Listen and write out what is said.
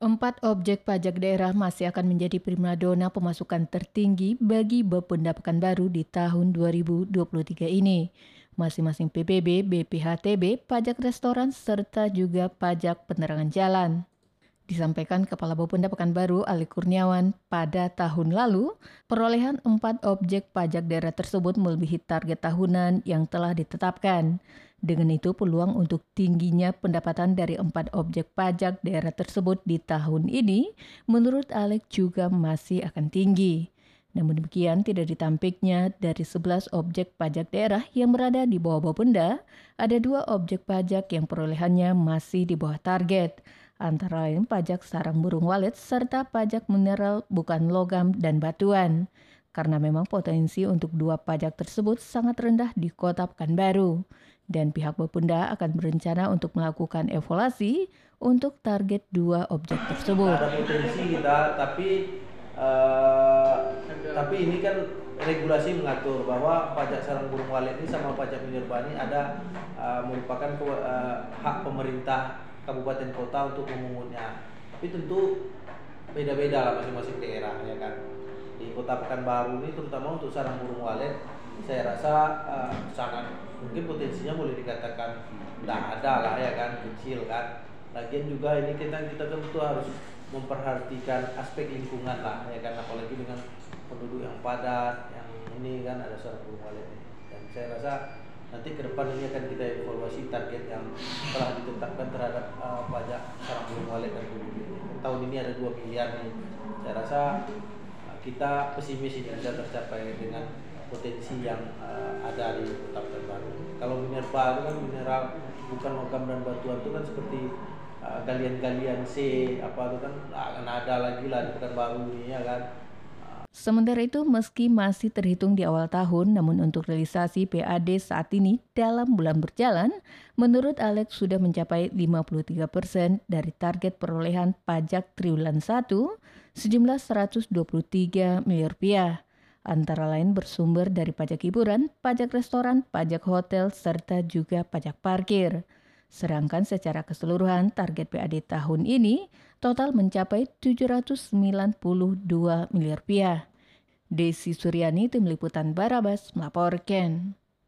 4 objek pajak daerah masih akan menjadi primadona pemasukan tertinggi bagi Bapenda Pekanbaru di tahun 2023 ini. Masing-masing PBB, BPHTB, pajak restoran, serta juga pajak penerangan jalan. Disampaikan Kepala Bapenda Pekanbaru Alex Kurniawan, pada tahun lalu, perolehan 4 objek pajak daerah tersebut melebihi target tahunan yang telah ditetapkan. Dengan itu, peluang untuk tingginya pendapatan dari 4 objek pajak daerah tersebut di tahun ini, menurut Alex juga masih akan tinggi. Namun demikian, tidak ditampiknya dari 11 objek pajak daerah yang berada di bawah Bapenda, ada 2 objek pajak yang perolehannya masih di bawah target. Antara lain pajak sarang burung walet serta pajak mineral bukan logam dan batuan. Karena memang potensi untuk 2 pajak tersebut sangat rendah di Kota Pekanbaru. Dan pihak Bapenda akan berencana untuk melakukan evaluasi untuk target 2 objek tersebut. Ada potensi kita, tapi ini kan regulasi mengatur bahwa pajak sarang burung walet ini sama pajak mineral bani ada merupakan hak pemerintah kabupaten kota untuk memungutnya, tapi tentu beda-beda lah masing-masing daerah, ya kan. Di Kota Pekanbaru ini terutama untuk sarang burung walet, saya rasa sangat mungkin potensinya boleh dikatakan tidak ada lah, ya kan, kecil kan. Lagian juga ini kita tentu harus memperhatikan aspek lingkungan lah, ya kan, apalagi dengan penduduk yang padat, yang ini kan ada sarang burung walet ini. Dan saya rasa nanti ke depan ini akan kita evaluasi target yang telah ditetapkan terhadap pajak sarang burung walet dan PBB. Tahun ini ada 2 miliar nih. Saya rasa kita pesimis ini bisa tercapai dengan potensi yang ada di Kota Pekanbaru. Kalau mineral itu kan mineral bukan logam dan batuan itu kan seperti galian-galian C apa itu kan akan ada lagi lah di Pekanbaru ini, ya kan. Sementara itu, meski masih terhitung di awal tahun, namun untuk realisasi PAD saat ini dalam bulan berjalan, menurut Alex sudah mencapai 53% dari target perolehan pajak triwulan 1 sejumlah Rp123 miliar. Antara lain bersumber dari pajak hiburan, pajak restoran, pajak hotel, serta juga pajak parkir. Sedangkan secara keseluruhan target PAD tahun ini total mencapai Rp792 miliar. Desi Suryani, tim liputan Barabas, melaporkan.